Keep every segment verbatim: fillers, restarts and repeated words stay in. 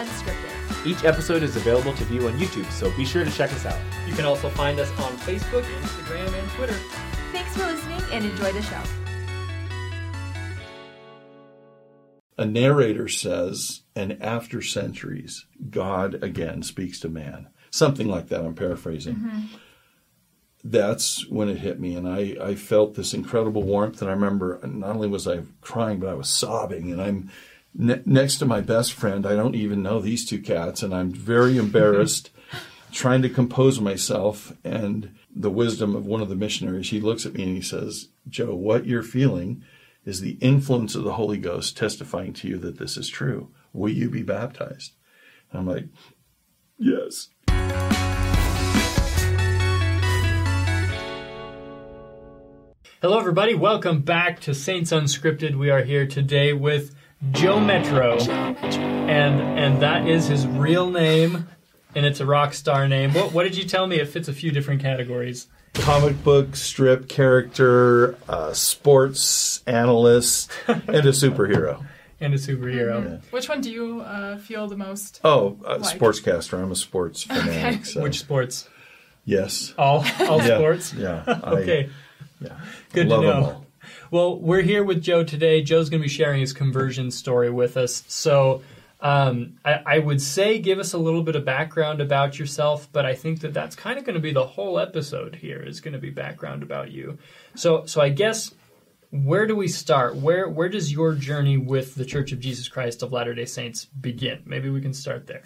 Unscripted. Each episode is available to view on YouTube, so be sure to check us out. You can also find us on Facebook, Instagram, and Twitter. Thanks for listening and enjoy the show. A narrator says, and after centuries, God again speaks to man. Something like that, I'm paraphrasing. Mm-hmm. That's when it hit me, and I, I felt this incredible warmth. And I remember not only was I crying, but I was sobbing. And I'm ne- next to my best friend. I don't even know these two cats, and I'm very embarrassed, trying to compose myself. And the wisdom of one of the missionaries, he looks at me and he says, "Joe, what you're feeling is the influence of the Holy Ghost testifying to you that this is true. Will you be baptized?" And I'm like, yes. Hello, everybody. Welcome back to Saints Unscripted. We are here today with Joe Metro, and and that is his real name, and it's a rock star name. What, what did you tell me? It fits a few different categories. Comic book, strip, character, uh, sports analyst, and a superhero. And a superhero. Mm-hmm. Yeah. Which one do you uh, feel the most Oh, uh, like? Sportscaster. I'm a sports fanatic. Okay. So. Which sports? Yes. All, all yeah. sports? Yeah. Okay. I, Yeah, good to know. Well, we're here with Joe today. Joe's going to be sharing his conversion story with us. So um, I, I would say give us a little bit of background about yourself, but I think that that's kind of going to be the whole episode here is going to be background about you. So so I guess where do we start? Where where does your journey with the Church of Jesus Christ of Latter-day Saints begin? Maybe we can start there.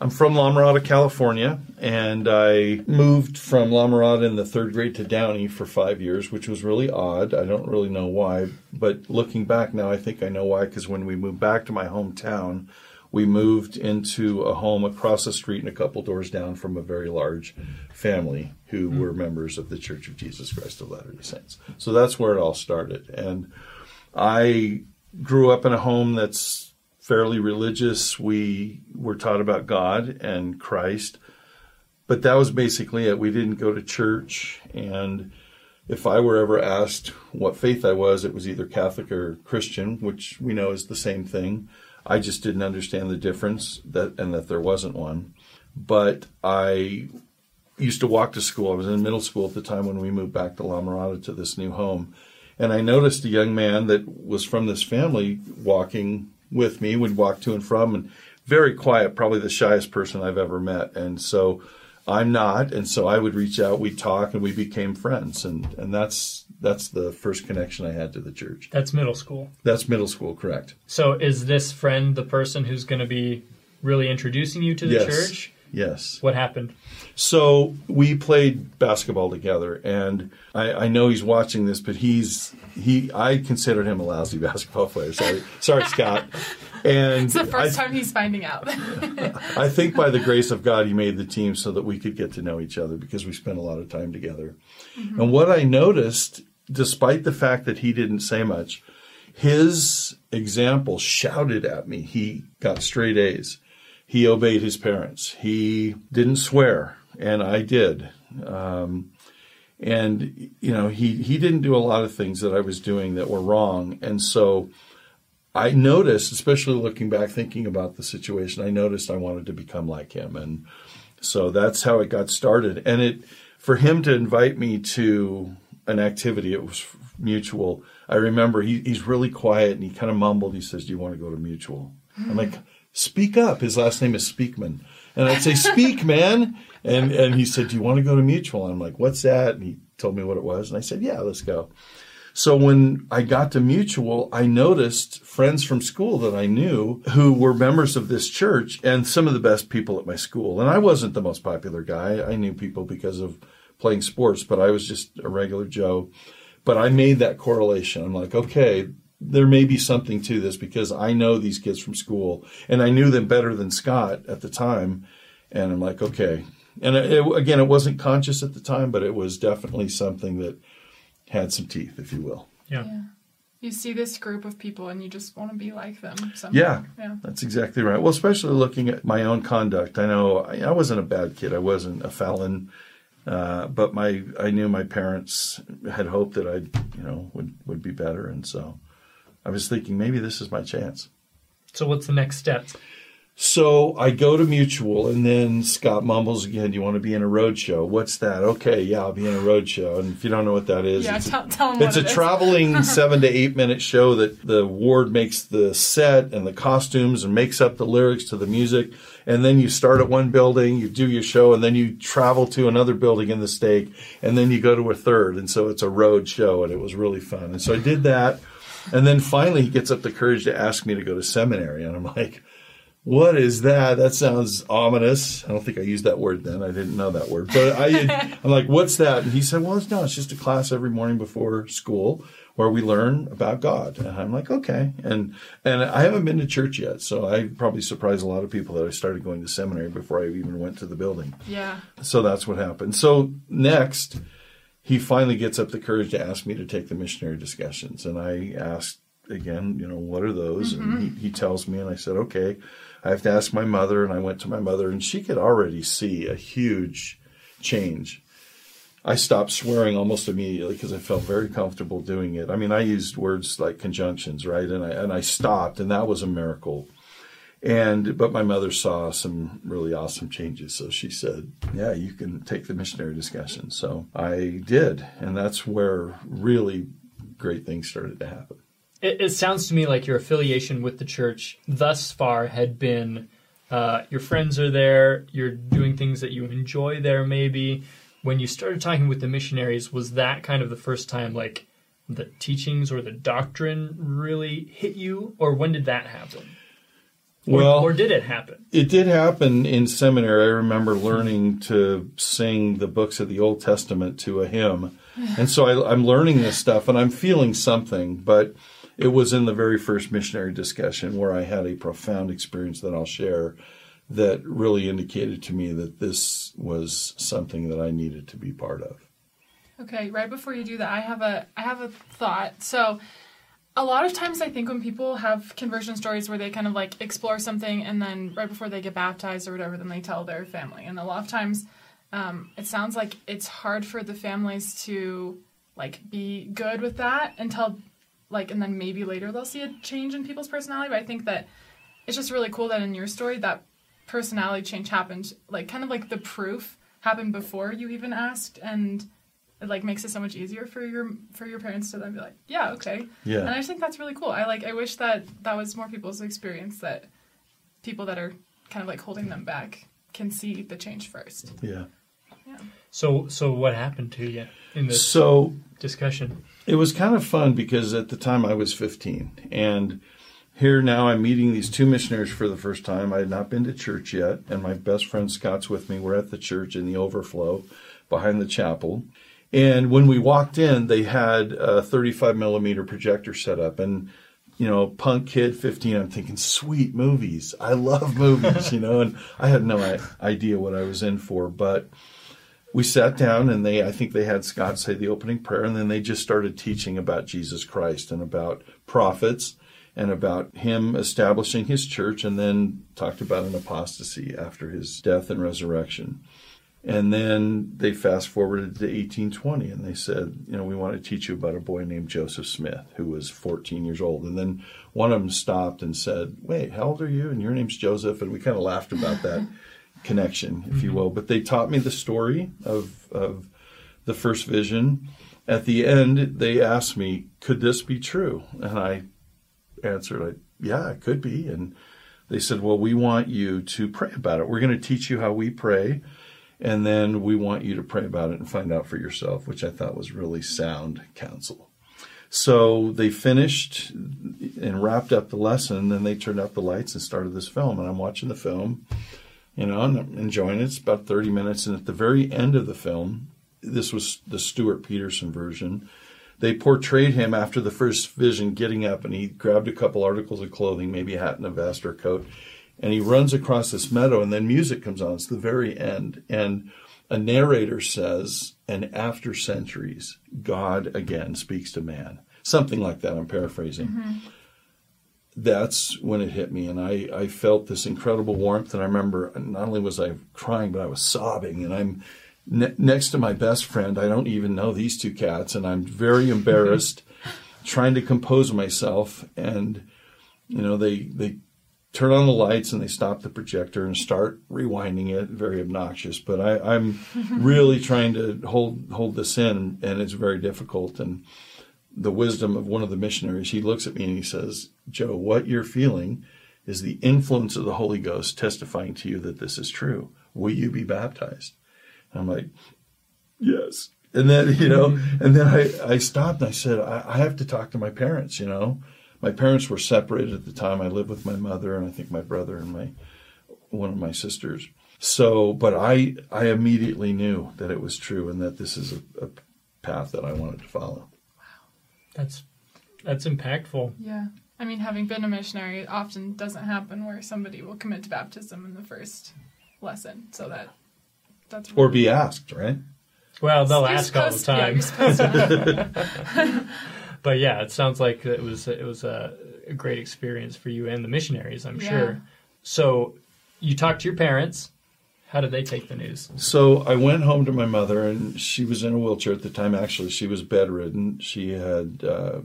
I'm from La Mirada, California, and I moved from La Mirada in the third grade to Downey for five years, which was really odd. I don't really know why, but looking back now, I think I know why, because when we moved back to my hometown, we moved into a home across the street and a couple doors down from a very large family who were members of the Church of Jesus Christ of Latter-day Saints. So that's where it all started. And I grew up in a home that's fairly religious. We were taught about God and Christ, but that was basically it. We didn't go to church, and if I were ever asked what faith I was, it was either Catholic or Christian, which we know is the same thing. I just didn't understand the difference that and that there wasn't one. But I used to walk to school. I was in middle school at the time when we moved back to La Mirada to this new home, and I noticed a young man that was from this family walking with me, would walk to and from, and very quiet, probably the shyest person I've ever met. And so I'm not, and so I would reach out, we'd talk, and we became friends. And, and that's that's the first connection I had to the church. That's middle school. That's middle school, correct. So is this friend the person who's going to be really introducing you to the yes. church? Yes. What happened? So we played basketball together, and I, I know he's watching this, but he's he. I considered him a lousy basketball player. Sorry, sorry, Scott. And it's the first I, time he's finding out. I think by the grace of God, he made the team so that we could get to know each other because we spent a lot of time together. Mm-hmm. And what I noticed, despite the fact that he didn't say much, his example shouted at me. He got straight A's. He obeyed his parents. He didn't swear, and I did. Um, and, you know, he, he didn't do a lot of things that I was doing that were wrong. And so I noticed, especially looking back, thinking about the situation, I noticed I wanted to become like him. And so that's how it got started. And it for him to invite me to an activity, it was mutual. I remember he, he's really quiet, and he kind of mumbled. He says, "Do you want to go to mutual?" I'm like, "Speak up." His last name is Speakman. And I'd say, "Speak, man." And and he said, "Do you want to go to mutual?" And I'm like, "What's that?" And he told me what it was. And I said, "Yeah, let's go." So when I got to mutual, I noticed friends from school that I knew who were members of this church and some of the best people at my school. And I wasn't the most popular guy. I knew people because of playing sports, but I was just a regular Joe. But I made that correlation. I'm like, okay, there may be something to this because I know these kids from school, and I knew them better than Scott at the time. And I'm like, okay. And it, again, it wasn't conscious at the time, but it was definitely something that had some teeth, if you will. Yeah. yeah. You see this group of people and you just want to be like them. Yeah, yeah, that's exactly right. Well, especially looking at my own conduct. I know I, I wasn't a bad kid. I wasn't a felon. Uh, but my I knew my parents had hoped that I you know, would, would be better. And so I was thinking, maybe this is my chance. So what's the next step? So I go to Mutual, and then Scott mumbles again, you want to be in a roadshow? What's that? Okay, yeah, I'll be in a roadshow. And if you don't know what that is, yeah, it's, tell, tell them it's what a it traveling is. seven to eight minute show that the ward makes the set and the costumes and makes up the lyrics to the music. And then you start at one building, you do your show, and then you travel to another building in the state, and then you go to a third. And so it's a road show, and it was really fun. And so I did that. And then finally he gets up the courage to ask me to go to seminary. And I'm like, what is that? That sounds ominous. I don't think I used that word then. I didn't know that word. But I, I'm like, what's that? And he said, well, it's, no, it's just a class every morning before school where we learn about God. And I'm like, okay. And and I haven't been to church yet, so I probably surprised a lot of people that I started going to seminary before I even went to the building. Yeah. So that's what happened. So next, he finally gets up the courage to ask me to take the missionary discussions. And I asked again, you know, what are those? Mm-hmm. And he, he tells me, and I said, okay. I have to ask my mother, and I went to my mother, and she could already see a huge change. I stopped swearing almost immediately because I felt very comfortable doing it. I mean, I used words like conjunctions, right? And I and I stopped, and that was a miracle. And but my mother saw some really awesome changes, so she said, yeah, you can take the missionary discussion. So I did, and that's where really great things started to happen. It, it sounds to me like your affiliation with the church thus far had been uh, your friends are there, you're doing things that you enjoy there maybe. When you started talking with the missionaries, was that kind of the first time like the teachings or the doctrine really hit you? Or when did that happen? Well, or, or did it happen? It did happen in seminary. I remember learning to sing the books of the Old Testament to a hymn. And so I, I'm learning this stuff, and I'm feeling something, but it was in the very first missionary discussion where I had a profound experience that I'll share that really indicated to me that this was something that I needed to be part of. Okay, right before you do that, I have a I have a thought. So a lot of times I think when people have conversion stories where they kind of like explore something and then right before they get baptized or whatever, then they tell their family. And a lot of times um, it sounds like it's hard for the families to like be good with that until... Like, and then maybe later they'll see a change in people's personality. But I think that it's just really cool that in your story, that personality change happened, like, kind of like the proof happened before you even asked. And it, like, makes it so much easier for your for your parents to then be like, yeah, okay. Yeah. And I just think that's really cool. I, like, I wish that that was more people's experience, that people that are kind of, like, holding them back can see the change first. Yeah. Yeah. So, so what happened to you in this so, discussion? It was kind of fun because at the time I was fifteen, and here now I'm meeting these two missionaries for the first time. I had not been to church yet, and my best friend Scott's with me. We're at the church in the overflow behind the chapel, and when we walked in, they had a thirty-five millimeter projector set up, and you know, punk kid, fifteen, I'm thinking, sweet, movies. I love movies, you know, and I had no idea what I was in for, but... We sat down, and they I think they had Scott say the opening prayer, and then they just started teaching about Jesus Christ and about prophets and about him establishing his church, and then talked about an apostasy after his death and resurrection. And then they fast-forwarded to eighteen twenty, and they said, you know, we want to teach you about a boy named Joseph Smith, who was fourteen years old. And then one of them stopped and said, wait, how old are you? And your name's Joseph. And we kind of laughed about that. Connection, if you will. But they taught me the story of of the first vision. At the end, they asked me, could this be true? And I answered, yeah, it could be. And they said, well, we want you to pray about it. We're going to teach you how we pray, and then we want you to pray about it and find out for yourself, which I thought was really sound counsel. So they finished and wrapped up the lesson, then they turned out the lights and started this film. And I'm watching the film, you know, and I'm enjoying it. It's about thirty minutes. And at the very end of the film, this was the Stuart Peterson version, they portrayed him after the first vision getting up, and he grabbed a couple articles of clothing, maybe a hat and a vest or a coat, and he runs across this meadow, and then music comes on. It's the very end. And a narrator says, and after centuries, God again speaks to man. Something like that, I'm paraphrasing. Mm-hmm. That's when it hit me, and I, I felt this incredible warmth, and I remember not only was I crying, but I was sobbing, and I'm ne- next to my best friend. I don't even know these two cats, and I'm very embarrassed, trying to compose myself, and, you know, they they turn on the lights and they stop the projector and start rewinding it. Very obnoxious, but I, I'm really trying to hold hold this in, and it's very difficult. And the wisdom of one of the missionaries, he looks at me and he says, "Joe, what you're feeling is the influence of the Holy Ghost testifying to you that this is true. Will you be baptized?" And I'm like, yes. And then, you know, and then I, I stopped and I said, I, I have to talk to my parents, you know. My parents were separated at the time. I lived with my mother and I think my brother and my one of my sisters. So, but I I immediately knew that it was true and that this is a, a path that I wanted to follow. Wow. That's that's impactful. Yeah. I mean, having been a missionary, it often doesn't happen where somebody will commit to baptism in the first lesson. So that that's really or be asked, right? Well, they'll you're ask all the time. Yeah, but yeah, it sounds like it was it was a, a great experience for you and the missionaries, I'm yeah. sure. So you talked to your parents. How did they take the news? So I went home to my mother, and she was in a wheelchair at the time. Actually, she was bedridden. She had uh,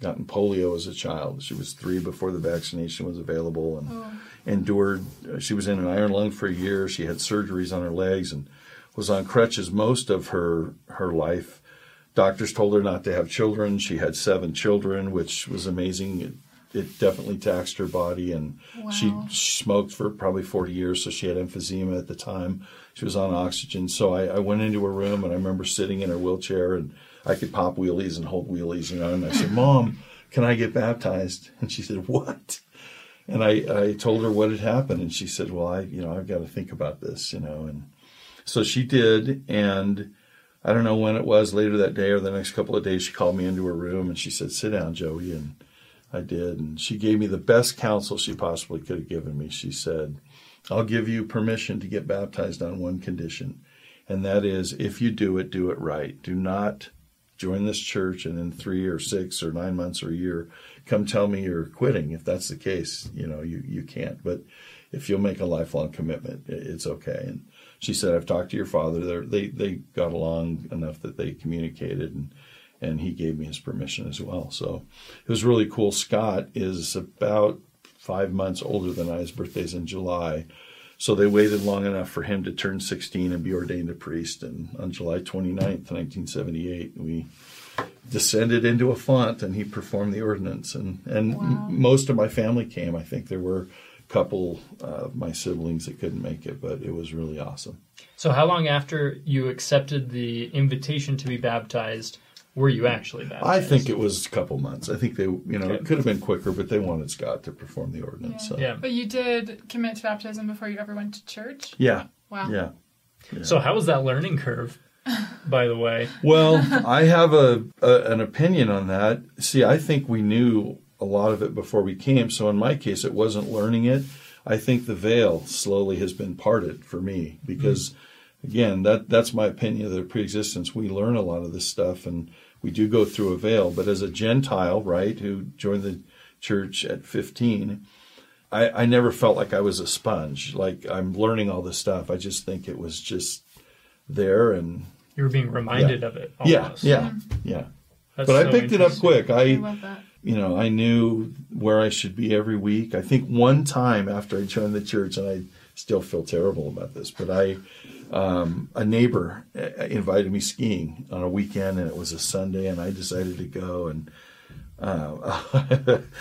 gotten polio as a child. She was three before the vaccination was available, and oh. endured. She was in an iron lung for a year. She had surgeries on her legs and was on crutches most of her her life. Doctors told her not to have children. She had seven children, which was amazing. It, it definitely taxed her body, and wow. she smoked for probably forty years, so she had emphysema at the time. She was on oxygen. So I, I went into her room, and I remember sitting in her wheelchair, and I could pop wheelies and hold wheelies, you know. And I said, "Mom, can I get baptized?" And she said, "What?" And I, I told her what had happened, and she said, "Well, I, you know, I've got to think about this, you know." And so she did, and I don't know when it was, later that day or the next couple of days, she called me into her room, and she said, "Sit down, Joey," and I did. And she gave me the best counsel she possibly could have given me. She said, "I'll give you permission to get baptized on one condition, and that is if you do it, do it right. Do not join this church and in three or six or nine months or a year, come tell me you're quitting. If that's the case, you know, you, you can't. But if you'll make a lifelong commitment, it's okay." And she said, "I've talked to your father." They're, they they got along enough that they communicated, and, and he gave me his permission as well. So it was really cool. Scott is about five months older than I. His birthday's in July. So they waited long enough for him to turn sixteen and be ordained a priest. And on July twenty-ninth, nineteen seventy-eight, we descended into a font, and he performed the ordinance. And, and wow. most of my family came. I think there were couple of uh, my siblings that couldn't make it, but it was really awesome. So how long after you accepted the invitation to be baptized were you actually baptized? I think it was a couple months. I think they, you know, okay. it could have been quicker, but they wanted Scott to perform the ordinance. Yeah. So. Yeah. But you did commit to baptism before you ever went to church? Yeah. Wow. Yeah. yeah. So how was that learning curve, by the way? Well, I have a, a an opinion on that. See, I think we knew a lot of it before we came. So in my case, it wasn't learning it. I think the veil slowly has been parted for me because, mm-hmm. again, that that's my opinion of the preexistence. We learn a lot of this stuff, and we do go through a veil. But as a Gentile, right, who joined the church at fifteen, I, I never felt like I was a sponge, like I'm learning all this stuff. I just think it was just there. And you were being reminded yeah. of it. Almost. Yeah, yeah, yeah. That's but so I picked it up quick. I, I love that. You know, I knew where I should be every week. I think one time after I joined the church, and I still feel terrible about this, but I, um, a neighbor invited me skiing on a weekend, and it was a Sunday, and I decided to go, and uh,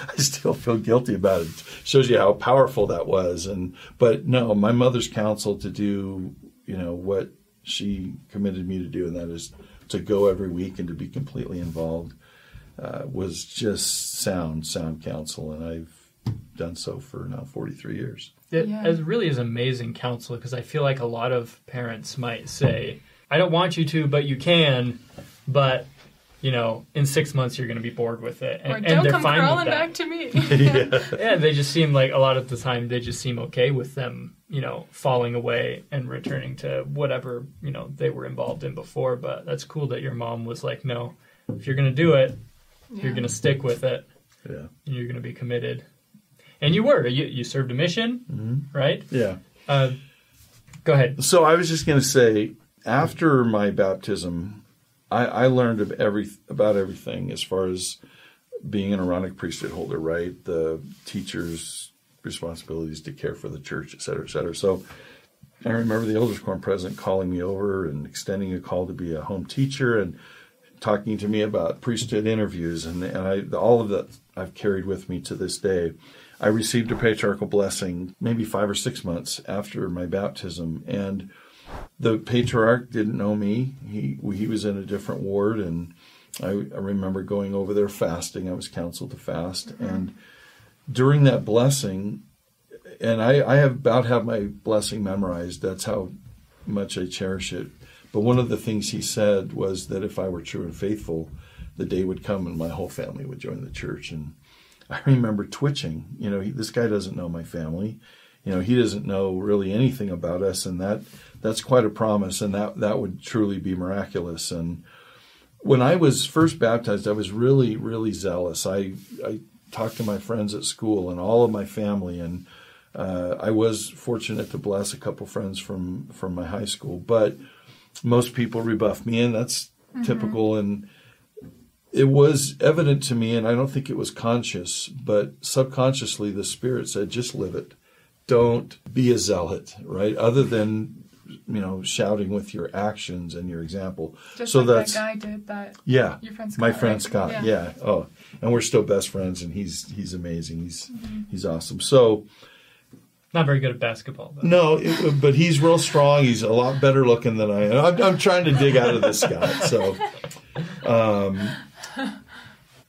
I still feel guilty about it. It shows you how powerful that was. And but no, my mother's counsel to do, you know, what she committed me to do, and that is to go every week and to be completely involved. Uh, was just sound, sound counsel, and I've done so for now forty-three years. It, yeah. it really is amazing counsel, because I feel like a lot of parents might say, "I don't want you to, but you can, but, you know, in six months you're going to be bored with it." And, or, "Don't and they're come fine crawling back to me." yeah. yeah, they just seem like, a lot of the time, they just seem okay with them, you know, falling away and returning to whatever, you know, they were involved in before. But that's cool that your mom was like, "No, if you're going to do it, yeah. you're going to stick with it, yeah. and you're going to be committed." And you were. You, you served a mission, mm-hmm. right? Yeah. Uh, go ahead. So I was just going to say, after my baptism, I, I learned of every, about everything as far as being an Aaronic priesthood holder, right? The teachers, responsibilities to care for the church, et cetera, et cetera. So I remember the Elders Quorum president calling me over and extending a call to be a home teacher and talking to me about priesthood interviews, and, and I, all of that I've carried with me to this day. I received a patriarchal blessing maybe five or six months after my baptism, and the patriarch didn't know me. He he was in a different ward, and I, I remember going over there fasting. I was counseled to fast, mm-hmm. and during that blessing, and I, I have about have my blessing memorized. That's how much I cherish it. But one of the things he said was that if I were true and faithful, the day would come and my whole family would join the church. And I remember twitching. You know, he, this guy doesn't know my family. You know, he doesn't know really anything about us, and that that's quite a promise, and that, that would truly be miraculous. And when I was first baptized, I was really, really zealous. I, I talked to my friends at school and all of my family, and uh, I was fortunate to bless a couple friends from, from my high school. But most people rebuffed me, and that's mm-hmm. typical. And it was evident to me, and I don't think it was conscious, but subconsciously the Spirit said, just live it. Don't be a zealot, right? Other than, you know, shouting with your actions and your example. Just so like that's, that guy did that. Yeah, your friend Scott, my friend right? Scott. Yeah. yeah. Oh, and we're still best friends, and he's he's amazing. He's mm-hmm. he's awesome. So, not very good at basketball. Though. No, it, but he's real strong. He's a lot better looking than I am. I'm, I'm trying to dig out of this guy. So, um,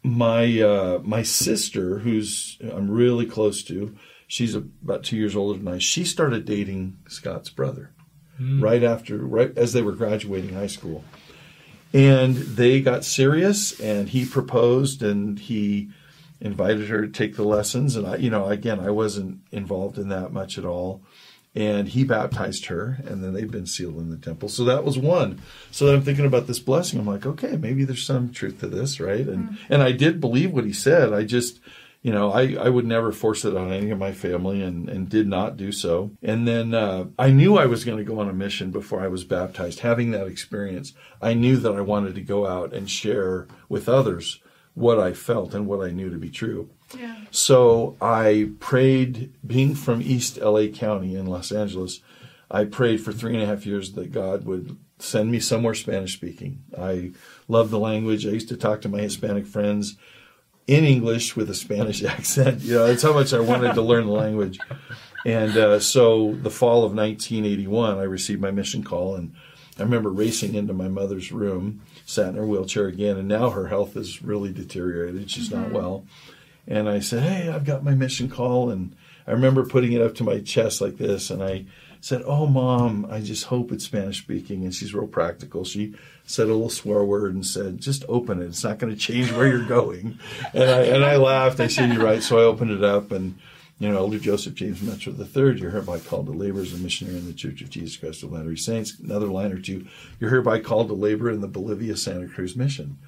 my uh, my sister, who's I'm really close to. She's about two years older than I. She started dating Scott's brother mm. right after, right as they were graduating high school. And they got serious, and he proposed, and he invited her to take the lessons. And, I, you know, again, I wasn't involved in that much at all. And he baptized her, and then they've been sealed in the temple. So that was one. So then I'm thinking about this blessing. I'm like, okay, maybe there's some truth to this, right? And mm. and I did believe what he said. I just... You know, I, I would never force it on any of my family, and, and did not do so. And then uh, I knew I was going to go on a mission before I was baptized. Having that experience, I knew that I wanted to go out and share with others what I felt and what I knew to be true. Yeah. So I prayed, being from East L A County in Los Angeles, I prayed for three and a half years that God would send me somewhere Spanish-speaking. I love the language. I used to talk to my Hispanic friends in English with a Spanish accent. You know, that's how much I wanted to learn the language. And uh, so the fall of nineteen eighty-one, I received my mission call, and I remember racing into my mother's room, sat in her wheelchair again, and now her health is really deteriorated. She's mm-hmm. not well. And I said, hey, I've got my mission call. And I remember putting it up to my chest like this, and I said, oh, Mom, I just hope it's Spanish-speaking. And she's real practical. She said a little swear word and said, just open it. It's not going to change where you're going. And I and I laughed. I said, you're right. So I opened it up. And, you know, Elder Joseph James Metro the third, you're hereby called to labor as a missionary in the Church of Jesus Christ of Latter-day Saints. Another line or two, you're hereby called to labor in the Bolivia Santa Cruz Mission.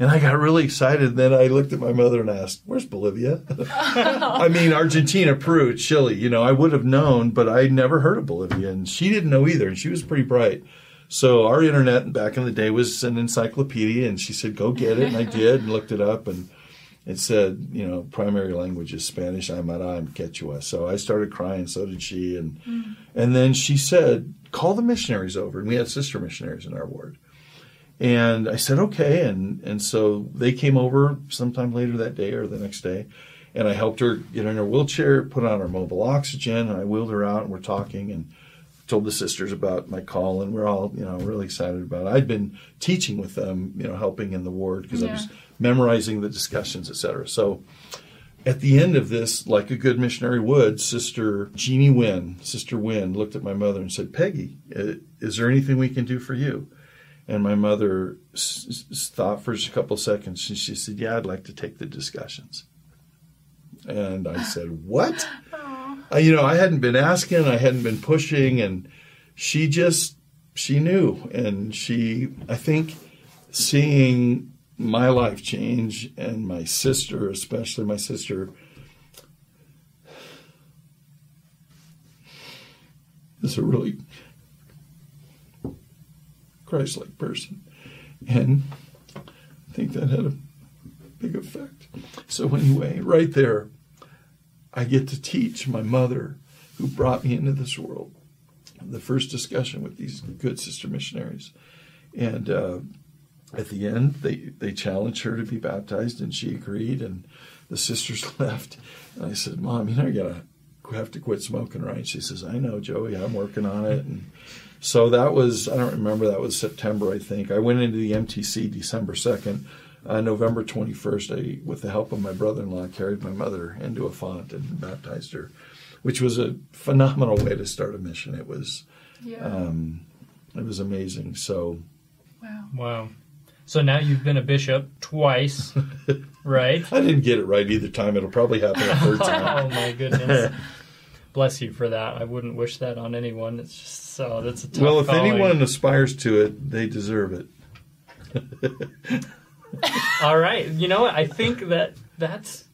And I got really excited. Then I looked at my mother and asked, where's Bolivia? I mean, Argentina, Peru, Chile. You know, I would have known, but I never heard of Bolivia. And she didn't know either. And she was pretty bright. So our internet back in the day was an encyclopedia. And she said, go get it. And I did, and looked it up. And it said, you know, primary language is Spanish, Aymara, and Quechua. So I started crying. So did she. And, mm. and then she said, call the missionaries over. And we had sister missionaries in our ward. And I said, okay. And, and so they came over sometime later that day or the next day. And I helped her get in her wheelchair, put on her mobile oxygen, and I wheeled her out, and we're talking, and told the sisters about my call. And we're all, you know, really excited about it. I'd been teaching with them, you know, helping in the ward, because yeah. I was memorizing the discussions, et cetera. So at the end of this, like a good missionary would, Sister Jeannie Nguyen, Sister Nguyen looked at my mother and said, Peggy, is there anything we can do for you? And my mother s- s- thought for just a couple seconds, and she said, yeah, I'd like to take the discussions. And I said, what? Uh, you know, I hadn't been asking, I hadn't been pushing, and she just, she knew. And she, I think, seeing my life change, and my sister, especially my sister, is a really Christ-like person, and I think that had a big effect. So anyway, right there, I get to teach my mother, who brought me into this world, the first discussion with these good sister missionaries. And uh, at the end, they, they challenged her to be baptized, and she agreed, and the sisters left. And I said, Mom, you know, you're going to have to quit smoking, right? And she says, I know, Joey, I'm working on it. And so that was, I don't remember, that was September, I think. I went into the M T C December second. Uh, November twenty-first, I, with the help of my brother-in-law, carried my mother into a font and baptized her, which was a phenomenal way to start a mission. It was, yeah. um, it was amazing. So, wow, wow. So now you've been a bishop twice, right? I didn't get it right either time. It'll probably happen a third time. Oh my goodness. Bless you for that. I wouldn't wish that on anyone. It's just so oh, that's a tough well. If calling. Anyone aspires to it, they deserve it. All right. You know what? I think that that's...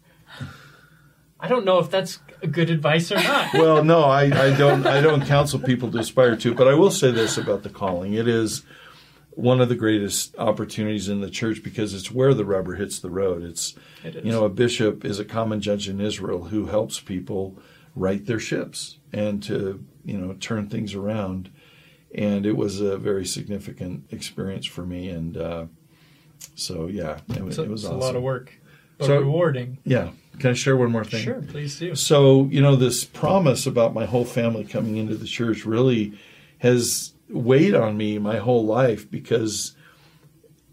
I don't know if that's good advice or not. Well, no, I, I don't I don't counsel people to aspire to, but I will say this about the calling. It is one of the greatest opportunities in the church because it's where the rubber hits the road. It's, it is. You know, a bishop is a common judge in Israel who helps people right their ships and to, you know, turn things around. And it was a very significant experience for me, and... Uh, So, yeah, it was, so, it was awesome. It's a lot of work, but so, rewarding. Yeah. Can I share one more thing? Sure, please do. So, you know, this promise about my whole family coming into the church really has weighed on me my whole life because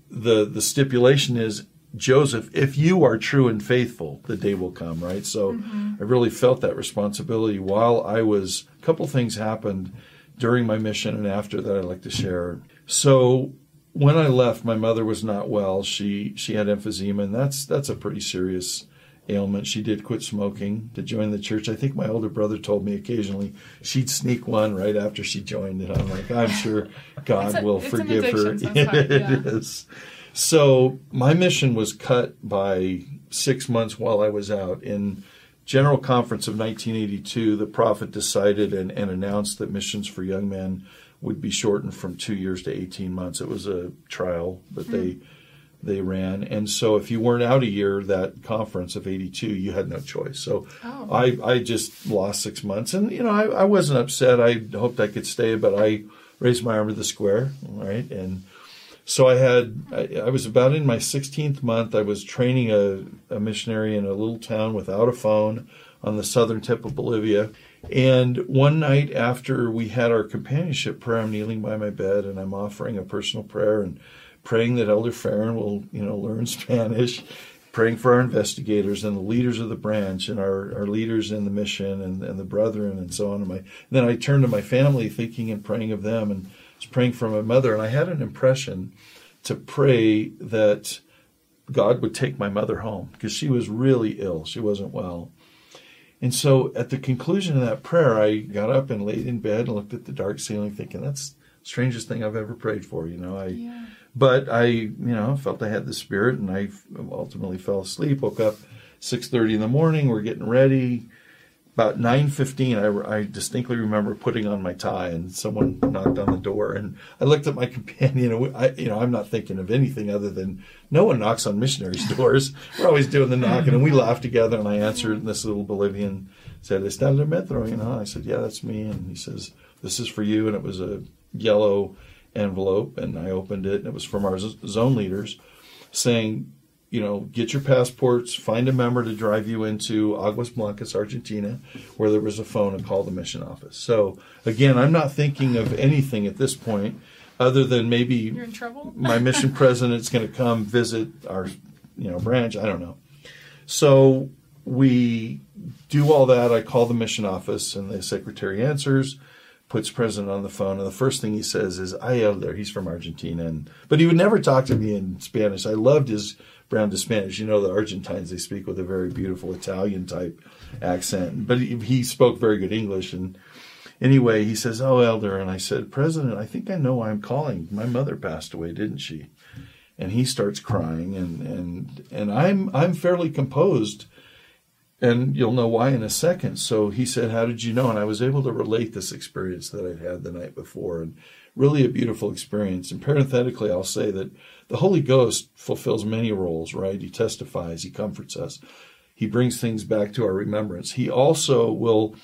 the the stipulation is, Joseph, if you are true and faithful, the day will come, right? So mm-hmm. I really felt that responsibility while I was, a couple things happened during my mission and after that I'd like to share. So... When I left, my mother was not well. She she had emphysema, and that's that's a pretty serious ailment. She did quit smoking to join the church. I think my older brother told me occasionally she'd sneak one right after she joined, and I'm like, I'm sure God a, will forgive her. So it's hard, yeah. It is. So my mission was cut by six months while I was out. In General Conference of nineteen eighty-two, the prophet decided and, and announced that missions for young men would be shortened from two years to eighteen months. It was a trial that they mm. they ran. And so if you weren't out a year, that conference of eighty-two, you had no choice. So oh. I, I just lost six months. And, you know, I, I wasn't upset. I hoped I could stay, but I raised my arm to the square, right? And so I had, I, I was about in my sixteenth month. I was training a, a missionary in a little town without a phone on the southern tip of Bolivia. And one night after we had our companionship prayer, I'm kneeling by my bed and I'm offering a personal prayer and praying that Elder Farron will, you know, learn Spanish, praying for our investigators and the leaders of the branch and our, our leaders in the mission and, and the brethren and so on. And, my, and then I turned to my family thinking and praying of them and was praying for my mother. And I had an impression to pray that God would take my mother home because she was really ill. She wasn't well. And so at the conclusion of that prayer, I got up and laid in bed and looked at the dark ceiling thinking, that's the strangest thing I've ever prayed for, you know. I, yeah. But I, you know, felt I had the Spirit, and I ultimately fell asleep, woke up six thirty in the morning, we're getting ready. About nine fifteen, I, I distinctly remember putting on my tie, and someone knocked on the door, and I looked at my companion, and I, you know, I'm not thinking of anything other than no one knocks on missionaries' doors. We're always doing the knocking, and we laughed together, and I answered, and this little Bolivian said, "Está Elder Metro," you know, I said, "Yeah, that's me," and he says, "This is for you," and it was a yellow envelope, and I opened it, and it was from our zone leaders saying, you know, get your passports, find a member to drive you into Aguas Blancas, Argentina, where there was a phone and call the mission office. So, again, I'm not thinking of anything at this point other than maybe You're in trouble? my mission president's going to come visit our, you know, branch. I don't know. So we do all that. I call the mission office, and the secretary answers, puts president on the phone, and the first thing he says is, "Ay, Elder." He's from Argentina, and but he would never talk to me in Spanish. I loved his brown to Spanish. You know, the Argentines, they speak with a very beautiful Italian-type accent, but he, he spoke very good English. And anyway, he says, "Oh, Elder," and I said, "President, I think I know why I'm calling. My mother passed away, didn't she?" And he starts crying, and and and I'm I'm fairly composed. And you'll know why in a second. So he said, "How did you know?" And I was able to relate this experience that I'd had the night before. And really a beautiful experience. And parenthetically, I'll say that the Holy Ghost fulfills many roles, right? He testifies. He comforts us. He brings things back to our remembrance. He also will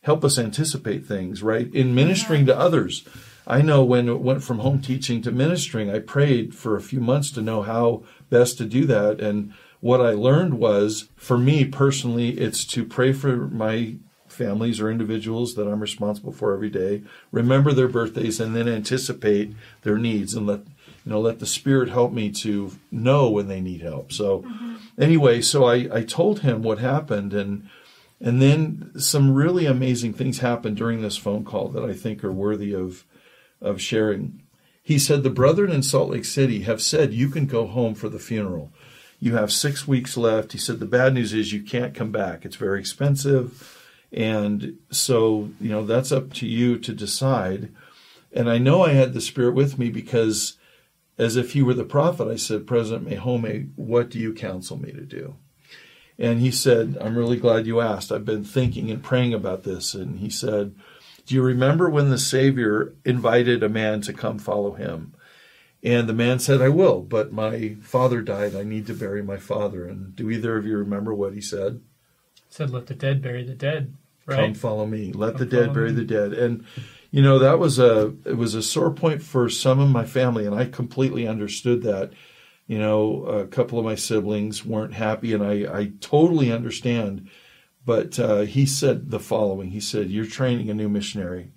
help us anticipate things, right? In ministering yeah. to others. I know when it went from home teaching to ministering, I prayed for a few months to know how best to do that. And what I learned was, for me personally, it's to pray for my families or individuals that I'm responsible for every day, remember their birthdays, and then anticipate their needs, and let you know, let the Spirit help me to know when they need help. So mm-hmm. anyway, so I, I told him what happened, and and then some really amazing things happened during this phone call that I think are worthy of of sharing. He said, the brethren in Salt Lake City have said you can go home for the funeral. You have six weeks left. He said, the bad news is you can't come back. It's very expensive. And so, you know, that's up to you to decide. And I know I had the Spirit with me because, as if he were the prophet, I said, President Mahomey, what do you counsel me to do? And he said, I'm really glad you asked. I've been thinking and praying about this. And he said, do you remember when the Savior invited a man to come follow him? And the man said, I will, but my father died. I need to bury my father. And do either of you remember what he said? He said, let the dead bury the dead, right? Come follow me. Let come the dead bury me. the dead. And, you know, that was a, it was a sore point for some of my family, and I completely understood that. You know, a couple of my siblings weren't happy, and I, I totally understand. But uh, he said the following. He said, you're training a new missionary,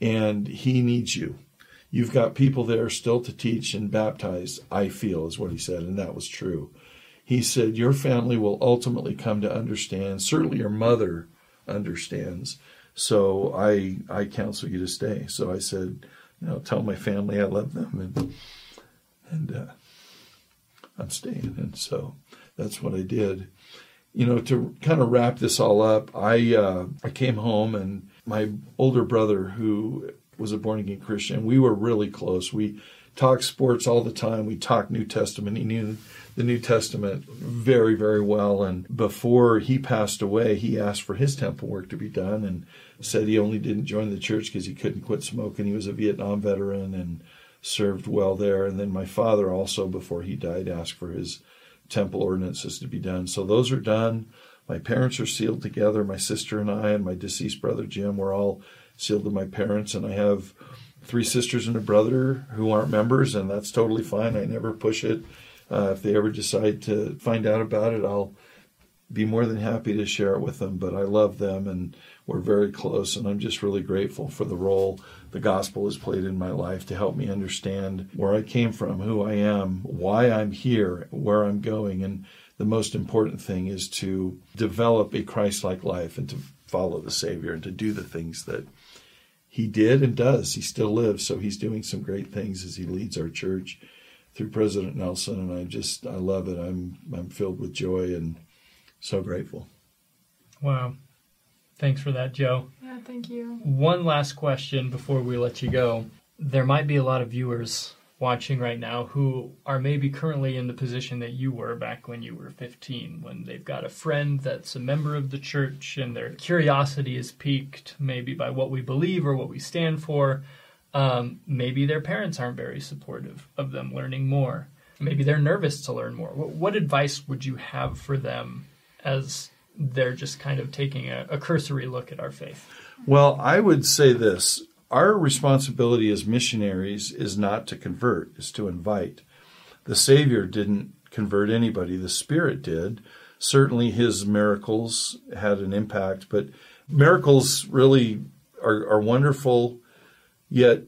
and he needs you. You've got people there still to teach and baptize, I feel, is what he said, and that was true. He said, your family will ultimately come to understand. Certainly your mother understands. So I I counsel you to stay. So I said, you know, tell my family I love them, and, and uh, I'm staying. And so that's what I did. You know, to kind of wrap this all up, I uh, I came home, and my older brother, who was a born-again Christian, we were really close. We talked sports all the time. We talked New Testament. He knew the New Testament very, very well. And before he passed away, he asked for his temple work to be done, and said he only didn't join the church because he couldn't quit smoking. He was a Vietnam veteran and served well there. And then my father also, before he died, asked for his temple ordinances to be done. So those are done. My parents are sealed together. My sister and I and my deceased brother Jim were all sealed to my parents. And I have three sisters and a brother who aren't members, and that's totally fine. I never push it. Uh, if they ever decide to find out about it, I'll be more than happy to share it with them. But I love them, and we're very close, and I'm just really grateful for the role the gospel has played in my life to help me understand where I came from, who I am, why I'm here, where I'm going. And the most important thing is to develop a Christ-like life and to follow the Savior and to do the things that he did and does. He still lives, so he's doing some great things as he leads our church through President Nelson, and I just, I love it. I'm I'm filled with joy and so grateful. Wow. Thanks for that, Joe. Yeah, thank you. One last question before we let you go. There might be a lot of viewers watching right now who are maybe currently in the position that you were back when you were fifteen, when they've got a friend that's a member of the church and their curiosity is piqued maybe by what we believe or what we stand for. Um, maybe their parents aren't very supportive of them learning more. Maybe they're nervous to learn more. What, what advice would you have for them as they're just kind of taking a, a cursory look at our faith? Well, I would say this. Our responsibility as missionaries is not to convert, it's to invite. The Savior didn't convert anybody. The Spirit did. Certainly his miracles had an impact, but miracles really are, are wonderful, yet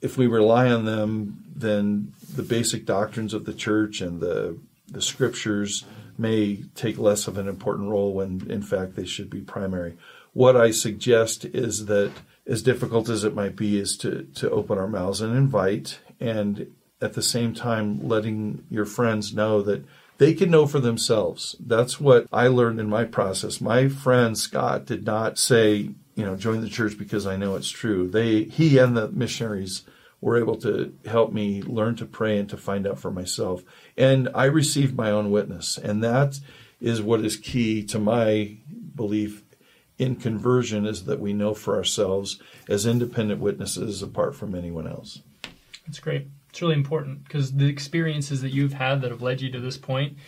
if we rely on them, then the basic doctrines of the church and the the scriptures may take less of an important role when, in fact, they should be primary. What I suggest is that, as difficult as it might be, is to, to open our mouths and invite, and at the same time letting your friends know that they can know for themselves. That's what I learned in my process. My friend Scott did not say, you know, join the church because I know it's true. They, he and the missionaries were able to help me learn to pray and to find out for myself. And I received my own witness. And that is what is key to my belief in conversion, is that we know for ourselves as independent witnesses apart from anyone else. That's great. It's really important, because the experiences that you've had that have led you to this point,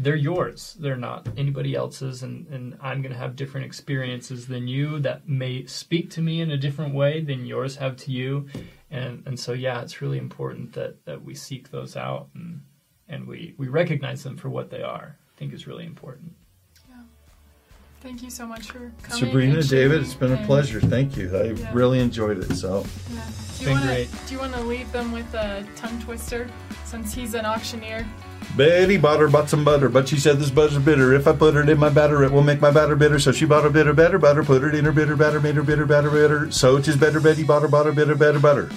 they're yours. They're not anybody else's, and, and I'm going to have different experiences than you that may speak to me in a different way than yours have to you. And and so, yeah, it's really important that, that we seek those out and, and we, we recognize them for what they are. I think is really important. Yeah. Thank you so much for coming. Sabrina, David, it's been a pleasure. Thank you. I yeah. really enjoyed it. So. Yeah. Do you wanna, great. Do you want to leave them with a tongue twister since he's an auctioneer? Betty bought her, bought some butter, but she said this butter's bitter. If I put it in my batter, it will make my batter bitter. So she bought a bitter, better butter, put it in her bitter batter, made her bitter, batter, bitter. So it is better, Betty bought her, bought her, bitter, better, butter.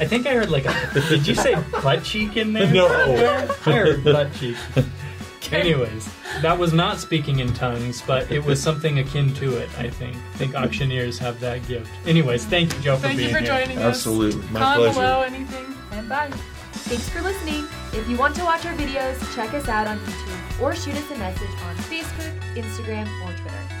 I think I heard like a, did you say butt cheek in there? No. I heard butt cheek. Anyways, that was not speaking in tongues, but it was something akin to it, I think. I think auctioneers have that gift. Anyways, thank you, Joe, for being here. Thank you for joining us. Absolutely. My pleasure. Comment below anything. And bye. Thanks for listening. If you want to watch our videos, check us out on YouTube or shoot us a message on Facebook, Instagram, or Twitter.